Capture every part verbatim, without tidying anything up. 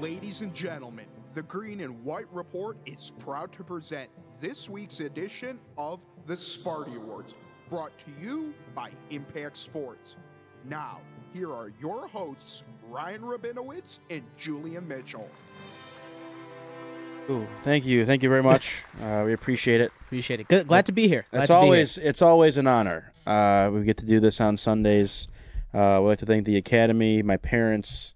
Ladies and gentlemen, the Green and White Report is proud to present this week's edition of the Sparty Awards, brought to you by Impact Sports. Now, here are your hosts, Ryan Rabinowitz and Julian Mitchell. Ooh, thank you. Thank you very much. Uh, we appreciate it. Appreciate it. Good, glad to be here. Glad it's, to always, be here. It's always an honor. Uh, we get to do this on Sundays. Uh, we'd like to thank the Academy, my parents,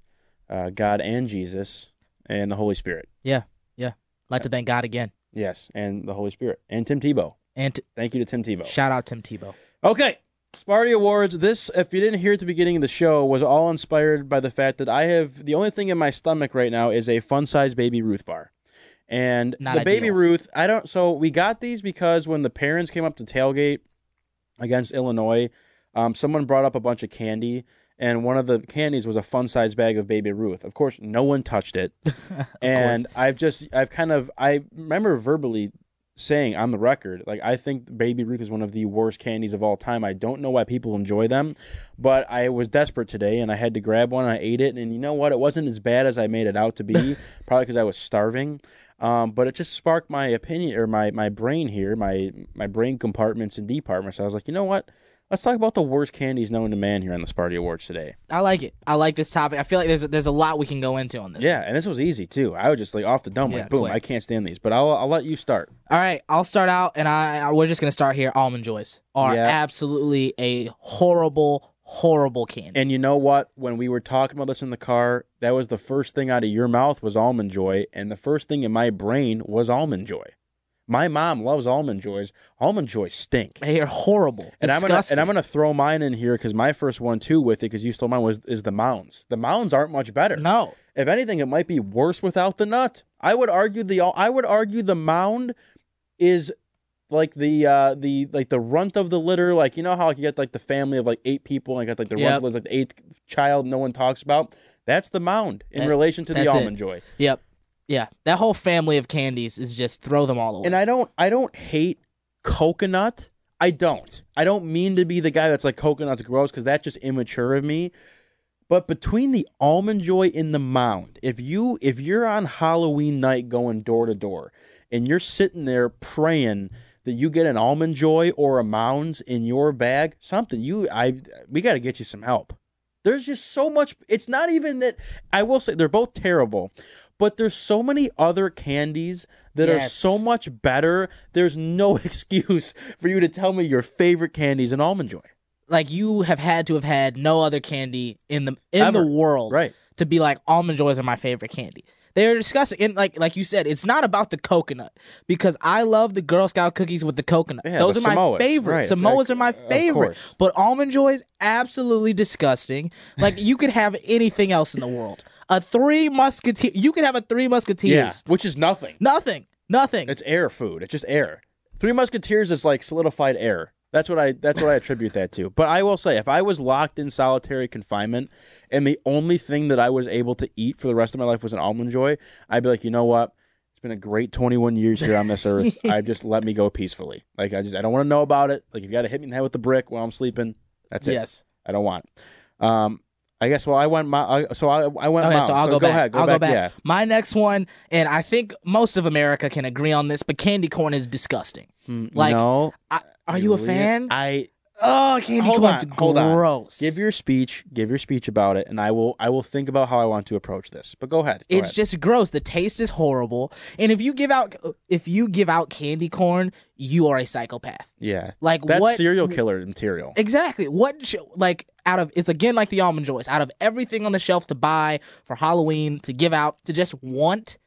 uh, God and Jesus, and the Holy Spirit. Yeah, yeah. I'd like uh, to thank God again. Yes, and the Holy Spirit. And Tim Tebow. And t- Thank you to Tim Tebow. Shout out Tim Tebow. Okay, Sparty Awards. This, if you didn't hear at the beginning of the show, was all inspired by the fact that I have, the only thing in my stomach right now is a fun-sized Baby Ruth bar. And Not the ideal. Baby Ruth, I don't, so we got these because when the parents came up to tailgate against Illinois, um, someone brought up a bunch of candy, and one of the candies was a fun-sized bag of Baby Ruth. Of course, no one touched it. and course. I've just, I've kind of, I remember verbally saying on the record, like, I think Baby Ruth is one of the worst candies of all time. I don't know why people enjoy them, but I was desperate today, and I had to grab one, and I ate it, and you know what? It wasn't as bad as I made it out to be, probably because I was starving. Um, but it just sparked my opinion or my, my brain here, my, my brain compartments and departments. I was like, you know what? Let's talk about the worst candies known to man here on the Sparty Awards today. I like it. I like this topic. I feel like there's a, there's a lot we can go into on this. Yeah, one. And this was easy too. I was just like off the dome, yeah, like boom. Quick. I can't stand these, but I'll I'll let you start. All right, I'll start out, and I, I we're just gonna start here. Almond Joys are yeah. absolutely a horrible. Horrible candy. And you know what? When we were talking about this in the car, that was the first thing out of your mouth was Almond Joy, and the first thing in my brain was Almond Joy. My mom loves Almond Joys. Almond Joys stink. They are horrible. And Disgusting. I'm gonna, and I'm gonna throw mine in here because my first one too with it, because you stole mine, was is the Mounds. The Mounds aren't much better. No. If anything, it might be worse without the nut. I would argue the I would argue the Mound is like the uh, the like the runt of the litter, like you know how like, you get like the family of like eight people and got like the yep. runt of the litter, like the eighth child no one talks about. That's the Mound in that, relation to the Almond it. Joy. Yep, yeah, that whole family of candies is just throw them all away. And I don't, I don't hate coconut. I don't, I don't mean to be the guy that's like coconut's gross because that's just immature of me. But between the Almond Joy and the Mound, if you if you're on Halloween night going door to door and you're sitting there praying that you get an Almond Joy or a Mounds in your bag, something, you, I, we got to get you some help. There's just so much, it's not even that, I will say, they're both terrible, but there's so many other candies that yes. are so much better, there's no excuse for you to tell me your favorite candy is an Almond Joy. Like, you have had to have had no other candy in the in Ever. the world right. to be like, Almond Joys are my favorite candy. They're disgusting. And like like you said, it's not about the coconut because I love the Girl Scout cookies with the coconut. Yeah, Those the are Samoas, my favorite. Right. Samoas are my favorite. But Almond Joy's absolutely disgusting. Like you could have anything else in the world. A Three Musketeers. You could have a Three Musketeers. Yeah, which is nothing. Nothing. Nothing. It's air food. It's just air. Three Musketeers is like solidified air. That's what I that's what I attribute that to. But I will say, if I was locked in solitary confinement and the only thing that I was able to eat for the rest of my life was an Almond Joy, I'd be like, you know what? It's been a great twenty-one years here on this earth. I just let me go peacefully. Like I just I don't want to know about it. Like if you got to hit me in the head with the brick while I'm sleeping, that's it. Yes, I don't want it. Um, I guess. Well, I went. My, so I I went. Okay, so I'll so go, go back. Ahead, go I'll back, go back. Yeah. My next one, and I think most of America can agree on this, but candy corn is disgusting. Mm, like, no, I, are you a fan? I oh, candy hold corn's on, hold gross. On. Give your speech. Give your speech about it, and I will. I will think about how I want to approach this. But go ahead. Go it's ahead. just gross. The taste is horrible. And if you give out, if you give out candy corn, you are a psychopath. Yeah, like that's what, serial killer material. Exactly. What like out of it's again like the Almond Joys. Out of everything on the shelf to buy for Halloween to give out to just want,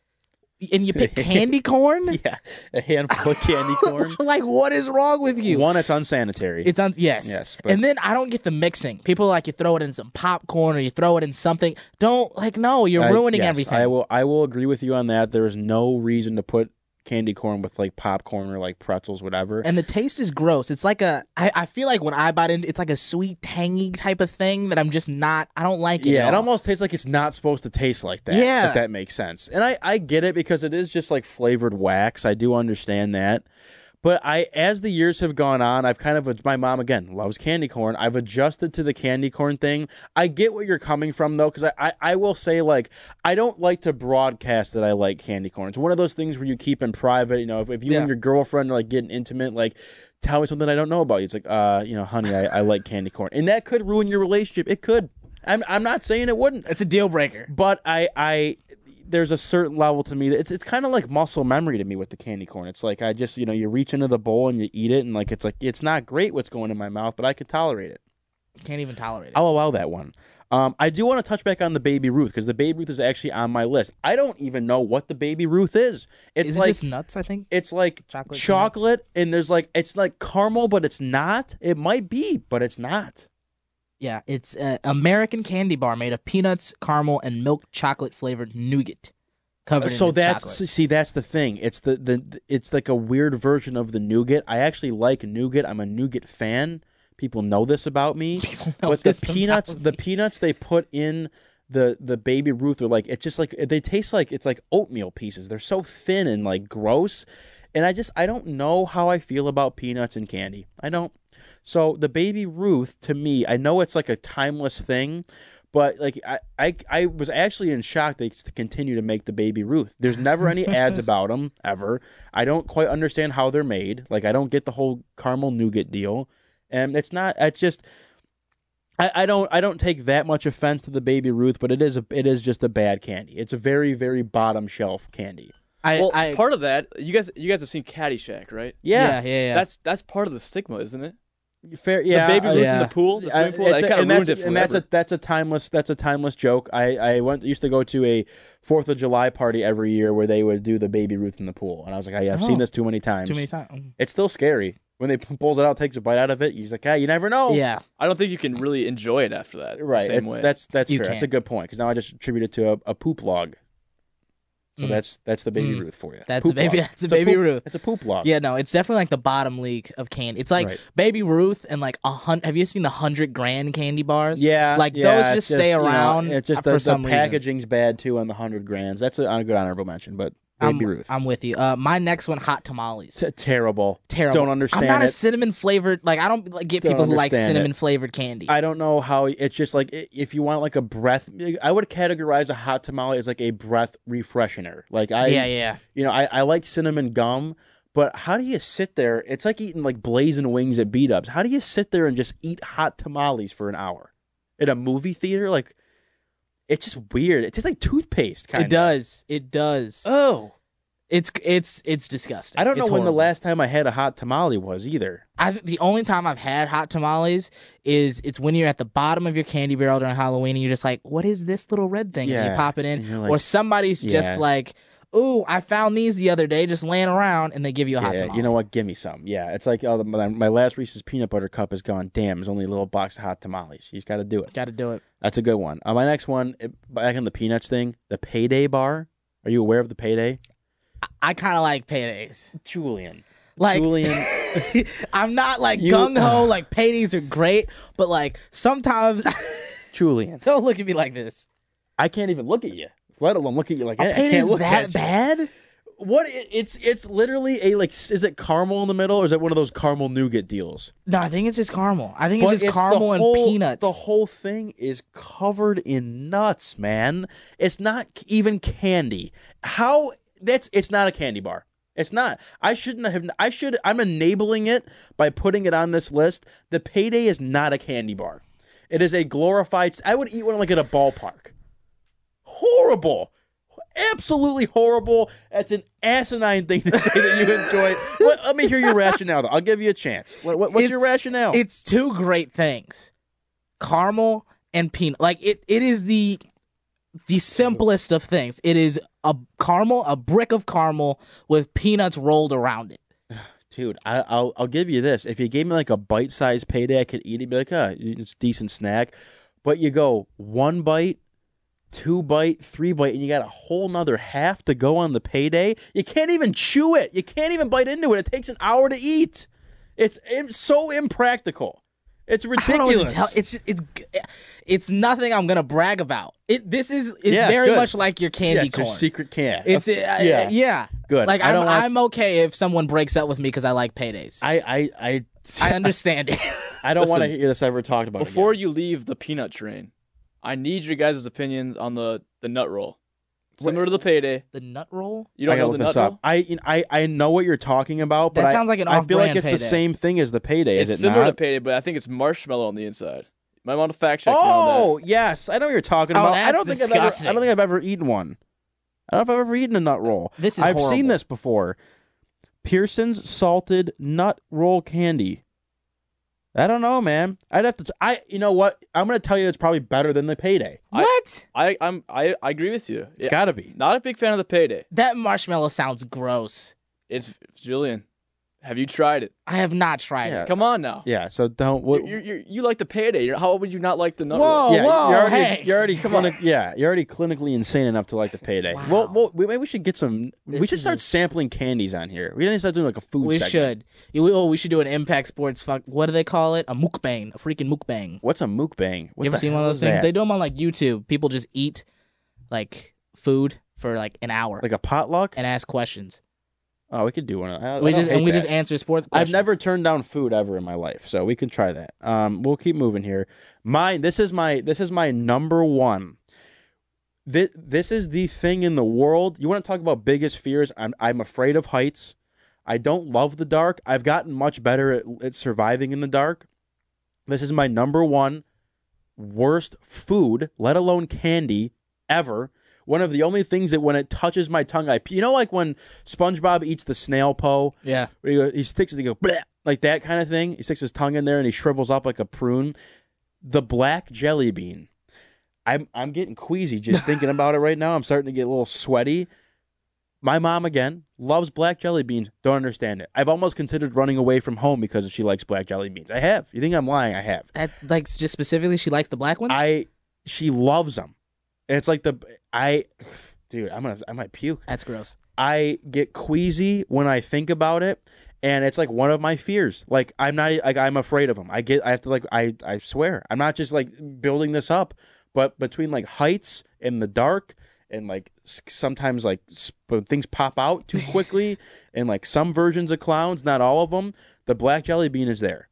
and you pick candy corn. Yeah, a handful of candy corn. Like what is wrong with you? One, it's unsanitary. It's un yes yes. But... And then I don't get the mixing. People like you throw it in some popcorn or you throw it in something. Don't like no, you're I, ruining yes, everything. I will I will agree with you on that. There is no reason to put candy corn with like popcorn or like pretzels, whatever. And the taste is gross. It's like a, I, I feel like when I bite into, it's like a sweet, tangy type of thing that I'm just not, I don't like it. Yeah, it almost tastes like it's not supposed to taste like that. Yeah. If that makes sense. And I, I get it because it is just like flavored wax. I do understand that. But I, as the years have gone on, I've kind of, my mom, again, loves candy corn. I've adjusted to the candy corn thing. I get where you're coming from, though, because I, I, I will say, like, I don't like to broadcast that I like candy corn. It's one of those things where you keep in private. You know, if, if you yeah. and your girlfriend are, like, getting intimate, like, tell me something I don't know about you. It's like, uh, you know, honey, I, I like candy corn. And that could ruin your relationship. It could. I'm I'm not saying it wouldn't. It's a deal breaker. But I... I there's a certain level to me that it's it's kind of like muscle memory to me with the candy corn. It's like I just, you know, you reach into the bowl and you eat it, and like it's like it's not great what's going in my mouth, but I can tolerate it. Can't even tolerate it. I'll allow that one. Um, I do want to touch back on the Baby Ruth, because the Baby Ruth is actually on my list. I don't even know what the Baby Ruth is. It's is it like just nuts, I think? It's like chocolate, chocolate and there's like, it's like caramel, but it's not. It might be, but it's not. Yeah, it's an American candy bar made of peanuts, caramel, and milk chocolate flavored nougat, covered so in that's, chocolate. So that's see, that's the thing. It's the, the it's like a weird version of the nougat. I actually like nougat. I'm a nougat fan. People know this about me. But the peanuts, the peanuts they put in the the Baby Ruth are like, it's just like they taste like it's like oatmeal pieces. They're so thin and like gross. And I just, I don't know how I feel about peanuts and candy. I don't. So the Baby Ruth, to me, I know it's like a timeless thing, but like I, I, I was actually in shock they continue to make the Baby Ruth. There's never any ads about them, ever. I don't quite understand how they're made. Like, I don't get the whole caramel nougat deal. And it's not, it's just... I, I don't I don't take that much offense to the Baby Ruth, but it is a, it is just a bad candy. It's a very, very bottom shelf candy. I, well, I, part of that, you guys, you guys have seen Caddyshack, right? Yeah, yeah, yeah. yeah. That's that's part of the stigma, isn't it? Fair, yeah. The Baby Ruth yeah. in the pool, the swimming pool. I, that kind of ruins it forever. And that's a that's a timeless that's a timeless joke. I I went used to go to a Fourth of July party every year where they would do the Baby Ruth in the pool, and I was like, I, I've oh, seen this too many times. Too many times. It's still scary when they pulls it out, takes a bite out of it. You're like, hey, you never know. Yeah. I don't think you can really enjoy it after that. Right. Same way. That's that's you fair. Can. That's a good point, because now I just attribute it to a, a poop log. So mm. that's that's the Baby mm. Ruth for you. That's poop a baby. Log. That's a it's Baby a poop, Ruth. That's a poop log. Yeah, no, it's definitely like the bottom league of candy. It's like right. Baby Ruth and like a hundred. Have you seen the hundred grand candy bars? Yeah, like yeah, those just stay just, around. You know, it's just for the, some the packaging's reason. Bad too on the hundred grands. That's a, a good honorable mention, but. Baby I'm, Ruth. I'm with you. Uh, my next one, Hot Tamales. T- terrible. Terrible. Don't understand. I'm not it. a cinnamon flavored. Like I don't like, get don't people who like cinnamon it. flavored candy. I don't know how. It's just like if you want like a breath. I would categorize a hot tamale as like a breath refreshener. Like I. Yeah, yeah. You know, I, I like cinnamon gum, but how do you sit there? It's like eating like blazing wings at B-dubs. How do you sit there and just eat hot tamales for an hour at a movie theater? Like. It's just weird. It tastes like toothpaste, kind of. It does. It does. Oh. It's it's it's disgusting. I don't know it's when horrible. the last time I had a hot tamale was either. I The only time I've had hot tamales is it's when you're at the bottom of your candy barrel during Halloween and you're just like, what is this little red thing? Yeah. And you pop it in. Like, or somebody's yeah. just like, ooh, I found these the other day just laying around, and they give you a hot yeah, tamale. You know what? Give me some. Yeah. It's like oh, the, my, my last Reese's peanut butter cup is gone. Damn, there's only a little box of hot tamales. You just got to do it. Got to do it. That's a good one. Uh, my next one, it, back on the peanuts thing, the Payday bar. Are you aware of the Payday? I, I kind of like Paydays. Julian. Like, Julian. I'm not like you, gung-ho. Uh, like Paydays are great, but like sometimes. Julian. Don't look at me like this. I can't even look at you, let alone look at you like hey, I can't look that at you. Bad? What it's it's literally a like is it caramel in the middle or is it one of those caramel nougat deals? No, I think it's just caramel. I think but it's just it's caramel and whole, peanuts. The whole thing is covered in nuts, man. It's not even candy. How that's it's not a candy bar. It's not. I shouldn't have. I should. I'm enabling it by putting it on this list. The Payday is not a candy bar. It is a glorified. I would eat one like at a ballpark. Horrible. Absolutely horrible. That's an asinine thing to say that you enjoy. Let, let me hear your rationale, though. I'll give you a chance. What, what, what's it's, your rationale? It's two great things. Caramel and peanut. Like, it, it is the the simplest of things. It is a caramel, a brick of caramel with peanuts rolled around it. Dude, I, I'll, I'll give you this. If you gave me, like, a bite-sized Payday, I could eat it. Be like, ah, oh, it's a decent snack. But you go one bite, two bite, three bite, and you got a whole nother half to go on the Payday. You can't even chew it. You can't even bite into it. It takes an hour to eat. It's so impractical. It's ridiculous. Tell, it's just, it's it's nothing I'm gonna brag about. It this is it's yeah, very good. much like your candy yeah, it's corn. Your secret can. It's okay. uh, yeah. yeah, good. Like I I'm, like I'm okay if someone breaks up with me because I like paydays. I I I, I understand it. I don't want to hear this ever talked about. Before again. you leave the peanut train, I need your guys' opinions on the the nut roll. Similar to the payday. The nut roll? You don't know the nut roll? I, you know, I I know what you're talking about, but that sounds like an I feel like it's payday. the same thing as the payday, it's is it not? It's similar to payday, but I think it's marshmallow on the inside. My mom fact check. Oh, that. yes. I know what you're talking oh, about. I don't, think I've ever, I don't think I've ever eaten one. I don't know if I've ever eaten a nut roll. This is I've horrible. seen this before. Pearson's Salted Nut Roll Candy. I don't know, man. I'd have to. T- I, you know what? I'm gonna tell you, it's probably better than the payday. What? I, I I'm, I, I agree with you. It's yeah. gotta be. Not a big fan of the payday. That marshmallow sounds gross. It's Julian. Have you tried it? I have not tried yeah. it. Come on now. Yeah. So don't. What, you're, you're, you're, you like the payday. You're, how would you not like the nut roll? Yeah, whoa, you're already, hey. You're already clinic, yeah. You're already clinically insane enough to like the payday. Wow. Well, well, we, maybe we should get some. This we should start sampling candies on here. We need to start doing like a food. We segment. should. We, oh, we should do an Impact Sports. Fuck. What do they call it? A mukbang. A freaking mukbang. What's a mukbang? What you ever seen one of those things? That? They do them on like YouTube. People just eat like food for like an hour, like a potluck, and ask questions. Oh, we could do one of those. We just, and we that. just answer sports questions. I've never turned down food ever in my life, so we can try that. Um, we'll keep moving here. My this is my this is my number one. This, this is the thing in the world. You want to talk about biggest fears? I'm I'm afraid of heights. I don't love the dark. I've gotten much better at, at surviving in the dark. This is my number one worst food, let alone candy, ever. One of the only things that when it touches my tongue, I you know, like when SpongeBob eats the snail po. Yeah, where he, goes, he sticks it, he goes bleh, like that kind of thing. He sticks his tongue in there and he shrivels up like a prune. The black jelly bean. I'm I'm getting queasy just thinking about it right now. I'm starting to get a little sweaty. My mom again loves black jelly beans. Don't understand it. I've almost considered running away from home because she likes black jelly beans. I have. You think I'm lying? I have. That, like just specifically, she likes the black ones. I she loves them. It's like the I, dude. I'm gonna. I might puke. That's gross. I get queasy when I think about it, and it's like one of my fears. Like I'm not. Like I'm afraid of them. I get. I have to. Like I. I swear. I'm not just like building this up, but between like heights and the dark, and like sometimes like sp- things pop out too quickly, and like some versions of clowns, not all of them. The black jelly bean is there.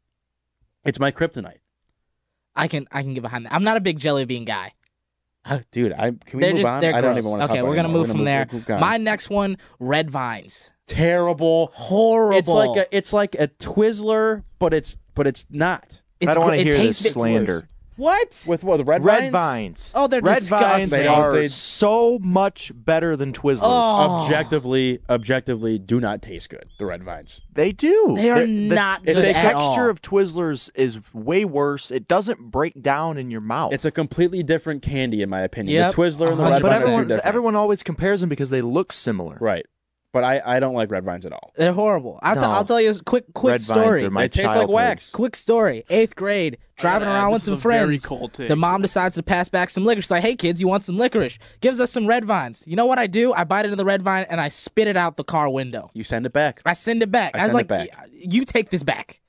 It's my kryptonite. I can. I can get behind that. I'm not a big jelly bean guy. Oh, dude, I can we they're move just, on? I gross. don't even want to. Okay, we're gonna move we're gonna from move, there. Move, move My next one, Red Vines. Terrible, horrible. It's like a, it's like a Twizzler, but it's but it's not. It's I don't gr- want to hear this slander. What with what the Red, Red Vines? Vines? Oh, they're Red disgusting. Vines they are they... so much better than Twizzlers. Oh. Objectively, objectively, do not taste good. The Red Vines. They do. They are they're, not. The, good the at texture all. of Twizzlers is way worse. It doesn't break down in your mouth. It's a completely different candy, in my opinion. Yep. The Twizzler and the Red but Vines everyone, are different. Everyone always compares them because they look similar. Right. But I, I don't like Red Vines at all. They're horrible. I'll, no. t- I'll tell you a quick quick Red story. Vines are my they taste like wax. Quick story. Eighth grade, driving oh, yeah, around with some friends. The mom decides to pass back some licorice. She's like, hey, kids, you want some licorice? Gives us some Red Vines. You know what I do? I bite into the Red Vine, and I spit it out the car window. You send it back. I send it back. I, I was like, back. You take this back.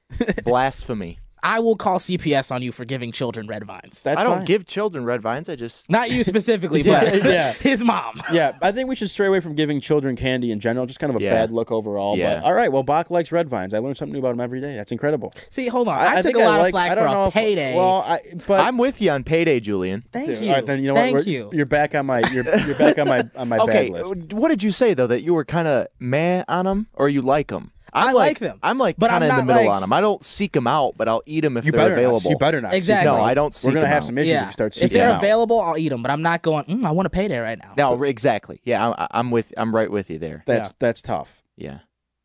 Blasphemy. I will call C P S on you for giving children Red Vines. That's I don't fine. give children Red Vines. I just... Not you specifically, yeah, but yeah. his mom. Yeah, I think we should stray away from giving children candy in general. Just kind of a yeah. bad look overall. Yeah. But all right, well, Bach likes Red Vines. I learn something new about them every day. That's incredible. See, hold on. I, I took a lot I like, of flack for a payday. If, well, I, but... I'm with you on payday, Julian. Thank Dude. you. All right, then, you know Thank what? you. You're back on my You're, you're back on my, on my okay, bad list. What did you say, though, that you were kind of meh on them or you like them? I'm I like, like them. I'm like kind of in the middle like, on them. I don't seek them out, but I'll eat them if you they're available. Not, you better not. Exactly. No, I don't seek them out. We're going to have some issues yeah. if you start seeking them out. If they're them available, out. I'll eat them, but I'm not going, mm, I want a payday right now. No, but, exactly. Yeah, I'm, I'm with. I'm right with you there. That's yeah. that's tough. Yeah.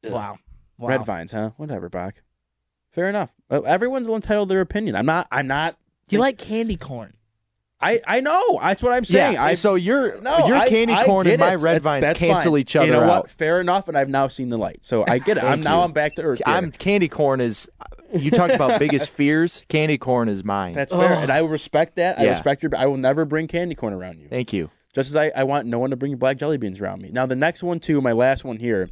Wow. wow. Red Vines, huh? Whatever, Bach. Fair enough. Everyone's entitled to their opinion. I'm not. I'm not. You think... like candy corn. I, I know. That's what I'm saying. Yeah, I, so your no, your candy I, corn I and my it. Red that's, Vines that's cancel fine. each other you know what? out. Fair enough, and I've now seen the light. So I get it. I'm you. Now I'm back to earth. I'm here. Candy corn is, you talked about biggest fears. Candy corn is mine. That's oh. fair, and I respect that. Yeah. I respect your, I will never bring candy corn around you. Thank you. Just as I, I want no one to bring black jelly beans around me. Now the next one too, my last one here,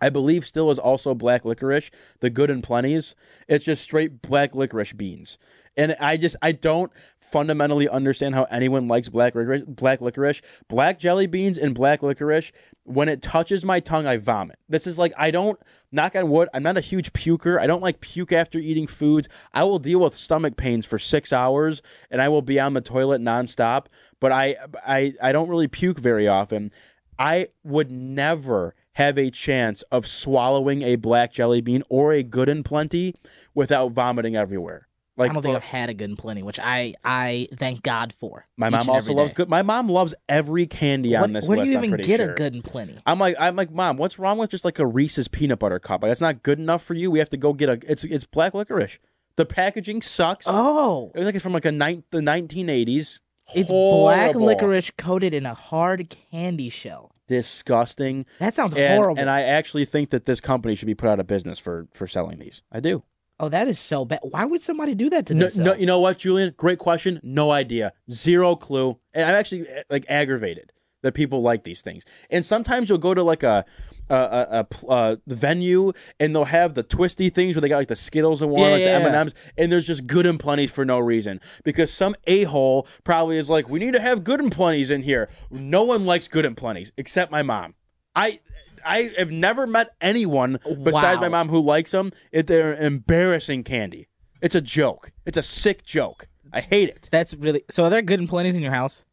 I believe still is also black licorice, the Good and Plenties. It's just straight black licorice beans. And I just, I don't fundamentally understand how anyone likes black licorice, black licorice, black jelly beans and black licorice. When it touches my tongue, I vomit. This is like, I don't, knock on wood, I'm not a huge puker. I don't like puke after eating foods. I will deal with stomach pains for six hours and I will be on the toilet nonstop, but I, I, I don't really puke very often. I would never have a chance of swallowing a black jelly bean or a Good and Plenty without vomiting everywhere. Like, I don't think I've had a Good and Plenty, which I, I thank God for. My mom also loves good. My mom loves every candy on this list. Where do you even get a Good and Plenty? I'm like, I'm like, Mom, what's wrong with just like a Reese's peanut butter cup? Like, that's not good enough for you. We have to go get a. It's it's black licorice. The packaging sucks. Oh, it was like it's from like a ninth the nineteen eighties. It's black licorice coated in a hard candy shell. Disgusting. That sounds and, horrible. And I actually think that this company should be put out of business for for selling these. I do. Oh, that is so bad. Why would somebody do that to themselves? No, no, you know what, Julian? Great question. No idea. Zero clue. And I'm actually like aggravated that people like these things. And sometimes you'll go to like a a, a, a uh, venue and they'll have the twisty things where they got like the Skittles and one, yeah, like yeah, the M and M's. And there's just Good and Plenties for no reason. Because some a-hole probably is like, we need to have Good and Plenties in here. No one likes Good and Plenties except my mom. I... I have never met anyone besides wow. my mom who likes them. It, they're embarrassing candy. It's a joke. It's a sick joke. I hate it. That's really... So are there Good and Plenties in your house?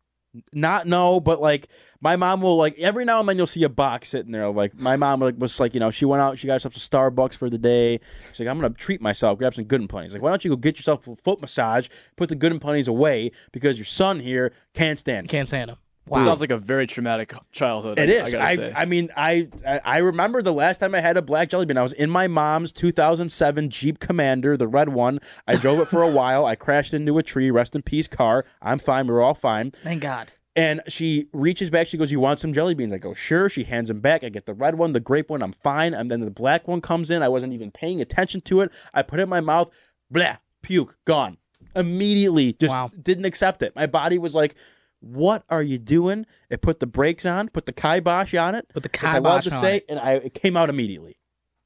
Not, no, but like my mom will like... Every now and then you'll see a box sitting there. Like my mom like, was like, you know, she went out, she got herself to Starbucks for the day. She's like, I'm going to treat myself, grab some Good and Plenties. Like, why don't you go get yourself a foot massage, put the Good and Plenties away because your son here can't stand them. Can't stand them. Wow. Sounds like a very traumatic childhood. It I, is. I, I, I mean, I I remember the last time I had a black jelly bean. I was in my mom's two thousand seven Jeep Commander, the red one. I drove it for a while. I crashed into a tree. Rest in peace, car. I'm fine. We're all fine. Thank God. And she reaches back. She goes, you want some jelly beans? I go, sure. She hands them back. I get the red one, the grape one. I'm fine. And then the black one comes in. I wasn't even paying attention to it. I put it in my mouth. Blah. Puke. Gone. Immediately. Just wow. didn't accept it. My body was like... What are you doing? It put the brakes on, put the kibosh on it. Put the kibosh I love to on say, it. And I, it came out immediately.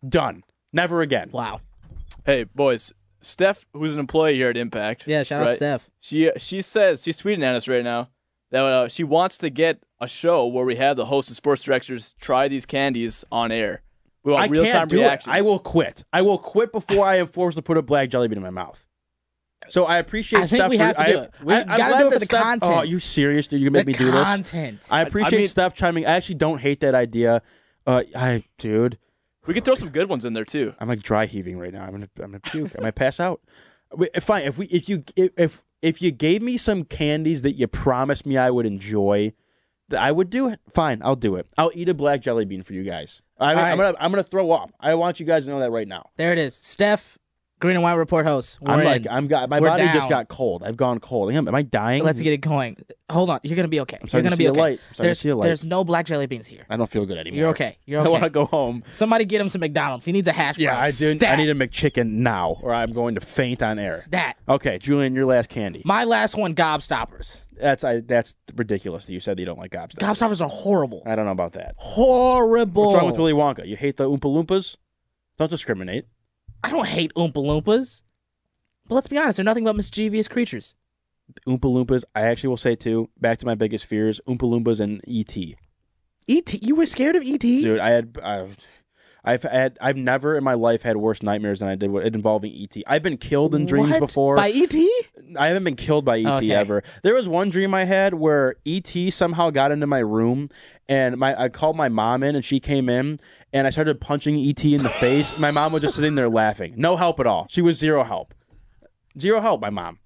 Done. Never again. Wow. Hey, boys. Steph, who's an employee here at Impact. Yeah, shout right? out Steph. She she says, she's tweeting at us right now, that uh, she wants to get a show where we have the hosts and sports directors try these candies on air. We want I real-time can't do reactions. It. I will quit. I will quit before I am forced to put a black jelly bean in my mouth. So I appreciate I think Steph. We have to do I, it. We I, gotta do it for the Steph, content. Oh, are you serious, dude? You're gonna make the me do content. This? Content. I appreciate I mean, Steph chiming. I actually don't hate that idea. Uh, I, dude. We can throw some good ones in there too. I'm like dry heaving right now. I'm gonna, I'm gonna puke. I might pass out. Fine. If we, if you, if if you gave me some candies that you promised me I would enjoy, I would do it. Fine, I'll do it. I'll eat a black jelly bean for you guys. I mean, right. I'm gonna, I'm gonna throw up. I want you guys to know that right now. There it is, Steph. Green and White Report host. We're I'm in. Like, I'm got my We're body down. Just got cold. I've gone cold. Am, am I dying? Let's get it going. Hold on, you're gonna be okay. I'm sorry you're gonna to see be okay. A light. I'm sorry there's, to see a light. There's no black jelly beans here. I don't feel good anymore. You're okay. You're okay. I want to go home. Somebody get him some McDonald's. He needs a hash brown. Yeah, I do. Stat. I need a McChicken now, or I'm going to faint on air. Stat. Okay, Julian, your last candy. My last one, Gobstoppers. That's I. That's ridiculous that you said that you don't like Gobstoppers. Gobstoppers are horrible. I don't know about that. Horrible. What's wrong with Willy Wonka? You hate the Oompa Loompas? Don't discriminate. I don't hate Oompa Loompas, but let's be honest, they're nothing but mischievous creatures. Oompa Loompas, I actually will say too, back to my biggest fears, Oompa Loompas and E T E T You were scared of E T? Dude, I had, I, I've had, I've never in my life had worse nightmares than I did with, involving E T I've been killed in dreams what? Before. By E T? I haven't been killed by E T okay. ever. There was one dream I had where E T somehow got into my room, and my I called my mom in, and she came in, and I started punching E T in the face. My mom was just sitting there laughing. No help at all. She was zero help. Zero help, my mom.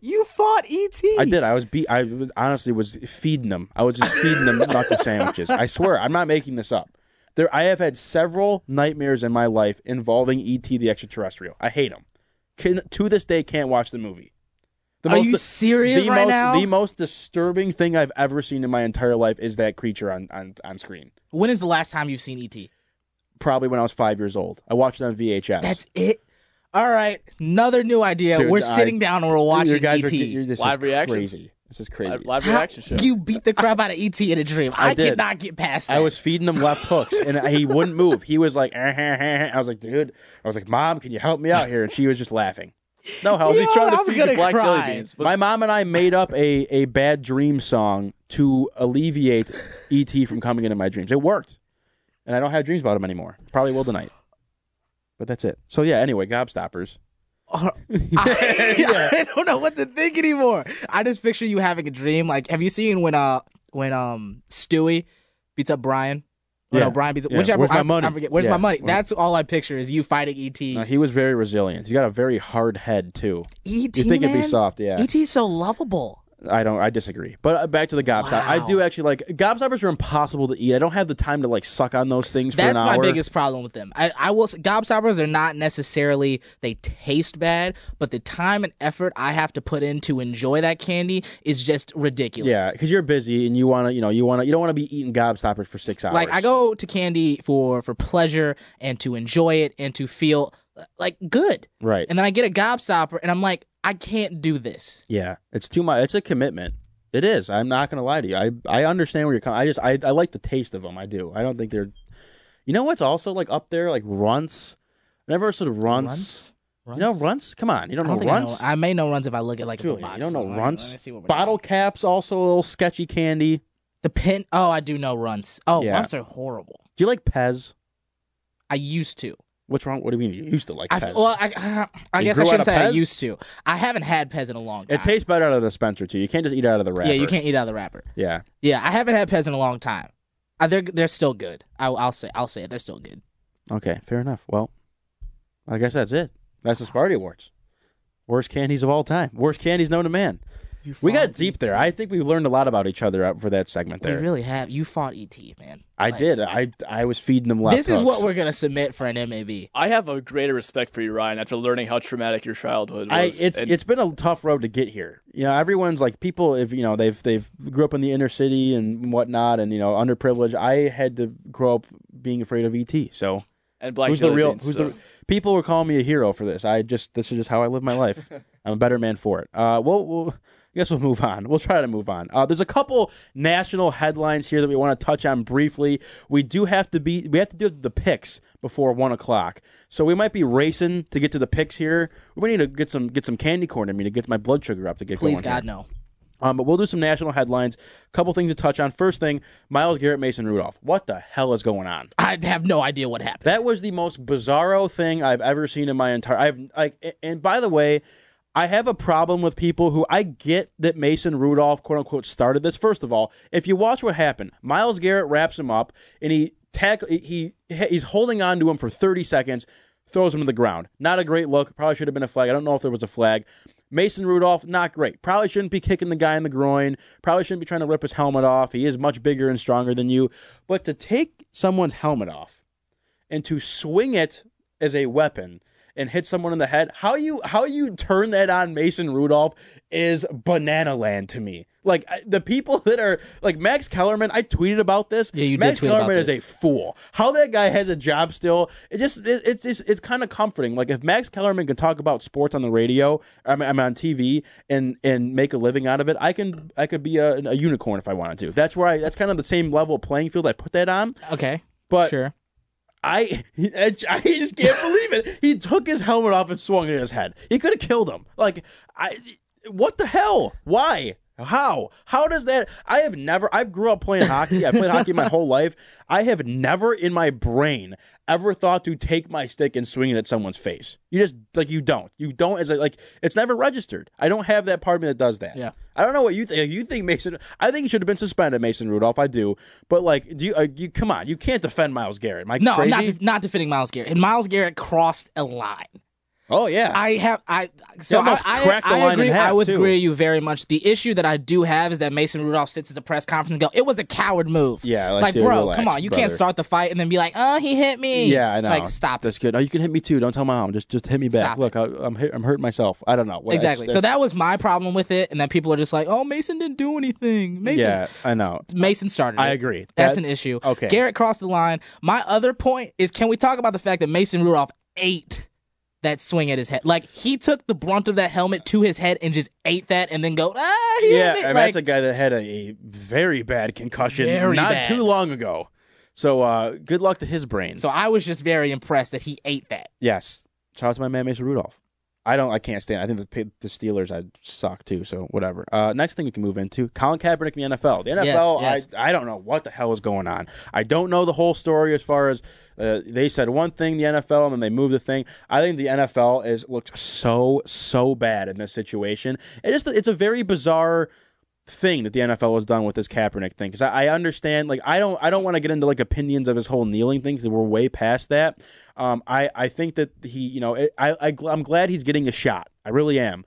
You fought E T I did. I was be- I was, honestly was feeding them. I was just feeding them knuckle sandwiches. I swear, I'm not making this up. There, I have had several nightmares in my life involving E T the extraterrestrial. I hate him. Can, to this day, can't watch the movie. The Are most, you serious the right most, now? The most disturbing thing I've ever seen in my entire life is that creature on, on, on screen. When is the last time you've seen E T? Probably when I was five years old. I watched it on V H S. That's it? All right. Another new idea. Dude, we're I, sitting down and we're watching E T Live reaction. Crazy. This is crazy. Live, live reaction show. You beat the crap out of E T in a dream. I, I did not get past that. I was feeding him left hooks, and he wouldn't move. He was like, ah, ah, ah. I was like, dude. I was like, Mom, can you help me out here? And she was just laughing. No, how was he trying to I'm feed you black cry. jelly beans? Was My mom and I made up a, a bad dream song to alleviate E T from coming into my dreams. It worked. And I don't have dreams about him anymore. Probably will tonight. But that's it. So, yeah, anyway, Gobstoppers. I, I don't know what to think anymore. I just picture you having a dream. Like, have you seen when uh when um Stewie beats up Brian? Yeah. No, Brian beats up. Yeah. Whichever, Where's I, my money? I forget. Where's yeah. my money? That's all I picture is you fighting E T. No, he was very resilient. He's got a very hard head too. E T, you think man? It'd be soft? Yeah. E T's so lovable. I don't. I disagree. But back to the Gobstoppers. Wow. I do actually like Gobstoppers are impossible to eat. I don't have the time to like suck on those things. For That's an hour. my biggest problem with them. I, I will. Gobstoppers are not necessarily they taste bad, but the time and effort I have to put in to enjoy that candy is just ridiculous. Yeah, because you're busy and you want to. You know, you want to. You don't want to be eating Gobstoppers for six hours. Like I go to candy for for pleasure and to enjoy it and to feel like good. Right. And then I get a Gobstopper and I'm like, I can't do this. Yeah, it's too much. It's a commitment. It is. I'm not going to lie to you. I I understand where you're coming. I just I, I like the taste of them. I do. I don't think they're. You know what's also like up there like Runts. I never sort of Runts. Runts. You know Runts. Come on, you don't, I don't know Runts. I, know. I may know Runts if I look at like Julian, the box. You don't know so Runts. Like, Bottle doing. Caps also a little sketchy candy. The pin. Oh, I do know Runts. Oh, yeah. Runts are horrible. Do you like Pez? I used to. What's wrong? What do you mean you used to like Pez? I, well, I, I guess I shouldn't say Pez? I used to. I haven't had Pez in a long time. It tastes better out of the dispenser, too. You can't just eat out of the wrapper. Yeah, you can't eat out of the wrapper. Yeah. Yeah, I haven't had Pez in a long time. Uh, they're they're still good. I, I'll say I'll say it. They're still good. Okay, fair enough. Well, I guess that's it. That's the Sparty Awards. Worst candies of all time. Worst candies known to man. We got deep E T. there. I think we learned a lot about each other for that segment there. We really have. You fought E T, man. I like, did. I I was feeding them left This hooks. Is what we're going to submit for an M A B. I have a greater respect for you, Ryan, after learning how traumatic your childhood was. I, it's and... It's been a tough road to get here. You know, everyone's like, people, if you know, they've, they've grew up in the inner city and whatnot and, you know, underprivileged. I had to grow up being afraid of E T, so... And black who's the real? Beans, who's so. the, people were calling me a hero for this. I just this is just how I live my life. I'm a better man for it. Uh, well, we'll I guess we'll move on. We'll try to move on. Uh, there's a couple national headlines here that we want to touch on briefly. We do have to be we have to do the picks before one o'clock, so we might be racing to get to the picks here. We need to get some get some candy corn in me to get my blood sugar up to get. Please going God here. no. Um, but we'll do some national headlines. A couple things to touch on. First thing, Miles Garrett, Mason Rudolph. What the hell is going on? I have no idea what happened. That was the most bizarro thing I've ever seen in my entire... I've like. And by the way, I have a problem with people who... I get that Mason Rudolph, quote-unquote, started this. First of all, if you watch what happened, Miles Garrett wraps him up, and he tackle, he he's holding on to him for thirty seconds, throws him to the ground. Not a great look. Probably should have been a flag. I don't know if there was a flag. Mason Rudolph, not great. Probably shouldn't be kicking the guy in the groin. Probably shouldn't be trying to rip his helmet off. He is much bigger and stronger than you. But to take someone's helmet off and to swing it as a weapon and hit someone in the head, how you how you turn that on Mason Rudolph is banana land to me. Like, the people that are, like, Max Kellerman, I tweeted about this. Yeah, you Max did tweet Kellerman about this. Is a fool. How that guy has a job still, it just, it, it's it's, it's kind of comforting. Like, if Max Kellerman can talk about sports on the radio, I mean, I'm on T V, and and make a living out of it, I can I could be a, a unicorn if I wanted to. That's where I, that's kind of the same level playing field I put that on. Okay, but sure. I, I just can't believe it. He took his helmet off and swung it at his head. He could have killed him. Like, I, what the hell? Why? How? How does that? I have never, I grew up playing hockey. I played hockey my whole life. I have never in my brain ever thought to take my stick and swing it at someone's face. You just, like, you don't. You don't, it's like, like it's never registered. I don't have that part of me that does that. Yeah. I don't know what you think. You think Mason, I think he should have been suspended, Mason Rudolph. I do. But, like, do you, uh, you come on, you can't defend Miles Garrett. Am I no, crazy? I'm not, def- not defending Miles Garrett. And Miles Garrett crossed a line. Oh, yeah. I have, I, so I, I, I, I agree, half, I would too. agree with you very much. The issue that I do have is that Mason Rudolph sits at a press conference and goes, it was a coward move. Yeah. Like, like dude, bro, relax, come on. You brother. can't start the fight and then be like, oh, he hit me. Yeah, I know. Like, stop. That's good. Oh, you can hit me too. Don't tell my mom. Just, just hit me back. Stop Look, I, I'm, hit, I'm hurting myself. I don't know. What, exactly. That's, that's... So that was my problem with it. And then people are just like, oh, Mason didn't do anything. Mason. Yeah, I know. Mason started I it. I agree. That's that... an issue. Okay. Garrett crossed the line. My other point is, can we talk about the fact that Mason Rudolph ate that swing at his head. Like, he took the brunt of that helmet to his head and just ate that and then go, ah, he yeah, and like, that's a guy that had a very bad concussion very not bad. too long ago. So uh, good luck to his brain. So I was just very impressed that he ate that. Yes. Shout out to my man, Mason Rudolph. I don't. I can't stand it. I think the, the Steelers I suck too. So whatever. Uh, next thing we can move into: Colin Kaepernick in the N F L. The N F L. Yes, yes. I I don't know what the hell is going on. I don't know the whole story as far as uh, they said one thing the N F L and then they moved the thing. I think the N F L has looked so so bad in this situation. It just it's a very bizarre thing that the N F L has done with this Kaepernick thing. Because I, I understand. Like I don't I don't want to get into like opinions of his whole kneeling thing because we're way past that. Um, I, I think that he, you know, I, I, I'm glad he's getting a shot. I really am.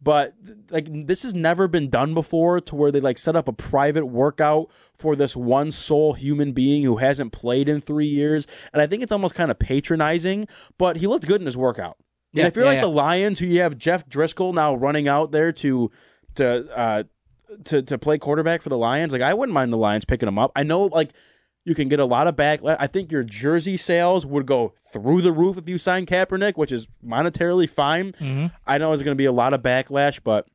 But, like, this has never been done before to where they, like, set up a private workout for this one sole human being who hasn't played in three years. And I think it's almost kind of patronizing, but he looked good in his workout. Yeah, and if you're yeah, like yeah. the Lions, who you have Jeff Driscoll now running out there to, to, uh, to, to play quarterback for the Lions, like, I wouldn't mind the Lions picking him up. I know, like... You can get a lot of backlash. I think your jersey sales would go through the roof if you sign Kaepernick, which is monetarily fine. Mm-hmm. I know there's going to be a lot of backlash, but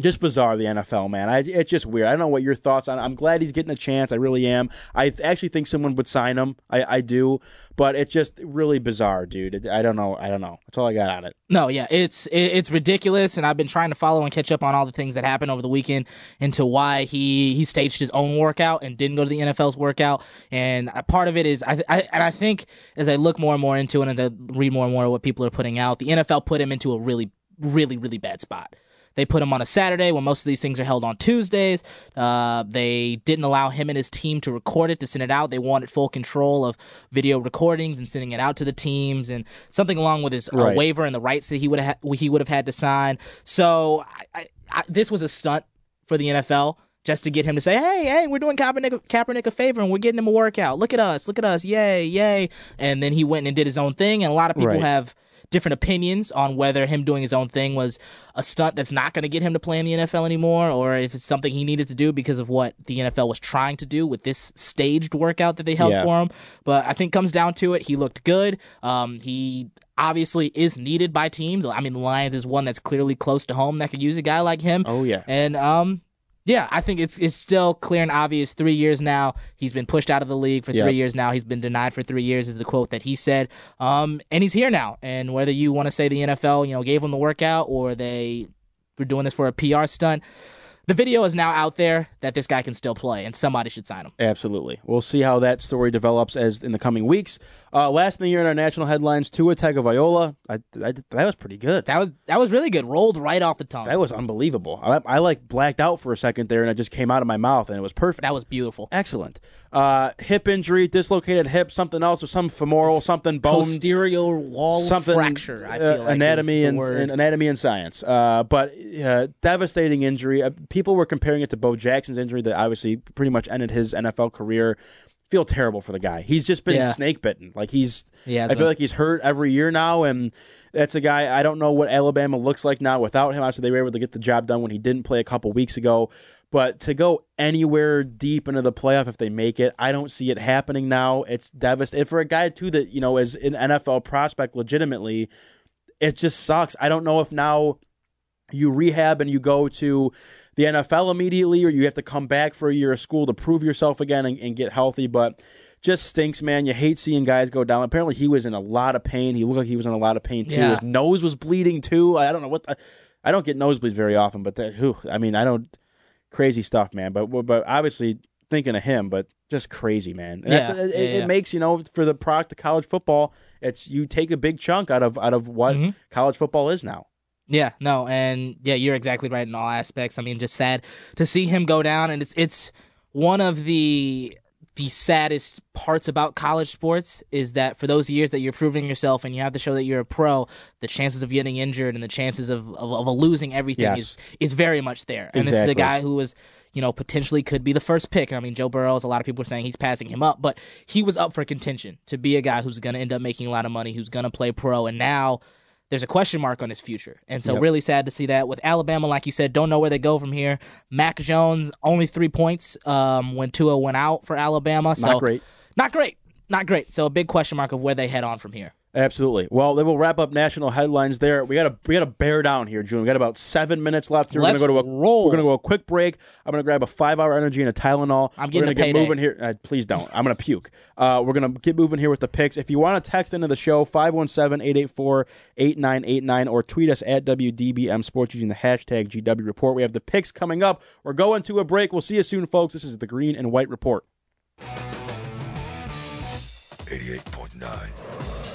just bizarre, the N F L, man. I, it's just weird. I don't know what your thoughts on it. I'm glad he's getting a chance. I really am. I actually think someone would sign him. I, I do. But it's just really bizarre, dude. I don't know. I don't know. That's all I got on it. No, yeah. It's it's ridiculous, and I've been trying to follow and catch up on all the things that happened over the weekend into why he, he staged his own workout and didn't go to the N F L's workout. And a part of it is, I, I and I think as I look more and more into it and as I read more and more of what people are putting out, the N F L put him into a really, really, really bad spot. They put him on a Saturday when most of these things are held on Tuesdays. Uh, they didn't allow him and his team to record it, to send it out. They wanted full control of video recordings and sending it out to the teams and something along with his uh, right. waiver and the rights that he would have he would have had to sign. So I, I, I, this was a stunt for the N F L just to get him to say, hey, hey, we're doing Kaepernick, Kaepernick a favor and we're getting him a workout. Look at us. Look at us. Yay, yay. And then he went and did his own thing, and a lot of people right. have different opinions on whether him doing his own thing was a stunt that's not going to get him to play in the N F L anymore, or if it's something he needed to do because of what the N F L was trying to do with this staged workout that they held yeah. for him. But I think comes down to it, he looked good. Um, he obviously is needed by teams. I mean, the Lions is one that's clearly close to home that could use a guy like him. Oh, yeah. And, um... yeah, I think it's it's still clear and obvious. Three years now, he's been pushed out of the league for yep. three years now. He's been denied for three years is the quote that he said. Um, and he's here now. And whether you want to say the N F L, you know, gave him the workout or they were doing this for a P R stunt, the video is now out there that this guy can still play and somebody should sign him. Absolutely. We'll see how that story develops as in the coming weeks. Uh, last thing here in our national headlines, Tua Tagovailoa. I, I, that was pretty good. That was that was really good. Rolled right off the tongue. That was unbelievable. I, I like blacked out for a second there, and it just came out of my mouth, and it was perfect. That was beautiful. Excellent. Uh, hip injury, dislocated hip, something else, or some femoral, it's something bone, posterior wall fracture. I feel uh, like anatomy is the and, word. and anatomy and science. Uh, but uh, devastating injury. Uh, people were comparing it to Bo Jackson's injury that obviously pretty much ended his N F L career. Feel terrible for the guy. He's just been yeah. snake bitten. Like he's, yeah, I feel right. like he's hurt every year now, and that's a guy. I don't know what Alabama looks like now without him. Obviously, they were able to get the job done when he didn't play a couple weeks ago, but to go anywhere deep into the playoff if they make it, I don't see it happening now. It's devastating for a guy too that you know is an N F L prospect legitimately. It just sucks. I don't know if now you rehab and you go to the N F L immediately, or you have to come back for a year of school to prove yourself again and, and get healthy, but just stinks, man. You hate seeing guys go down. Apparently, he was in a lot of pain. He looked like he was in a lot of pain, too. Yeah. His nose was bleeding, too. I don't know what the, I don't get nosebleeds very often, but that, whew, I mean, I don't... Crazy stuff, man, but but obviously thinking of him, but just crazy, man. And yeah. that's, it, yeah, yeah. it makes, you know, for the product of college football, it's you take a big chunk out of, out of what mm-hmm. college football is now. Yeah, no, and yeah, you're exactly right in all aspects. I mean, just sad to see him go down, and it's it's one of the the saddest parts about college sports is that for those years that you're proving yourself and you have to show that you're a pro, the chances of getting injured and the chances of of, of losing everything yes. is is very much there. And exactly. this is a guy who was, you know, potentially could be the first pick. I mean, Joe Burrows, a lot of people are saying he's passing him up, but he was up for contention to be a guy who's going to end up making a lot of money, who's going to play pro, and now there's a question mark on his future. And so yep. really sad to see that. With Alabama, like you said, don't know where they go from here. Mac Jones, only three points um, when Tua went out for Alabama. So, not great. Not great. Not great. So a big question mark of where they head on from here. Absolutely. Well, then we'll wrap up national headlines there. We got to we got to bear down here, June. We got about seven minutes left here. We're Let's gonna go to a roll. We're gonna go a quick break. I'm gonna grab a five-hour energy and a Tylenol. I'm getting we're gonna a get payday. moving here. Uh, please don't. I'm gonna puke. Uh, we're gonna get moving here with the picks. If you want to text into the show, five one seven, eight eight four, eight nine eight nine, or tweet us at W D B M Sports using the hashtag G W Report. We have the picks coming up. We're going to a break. We'll see you soon, folks. This is the Green and White Report. eighty-eight point nine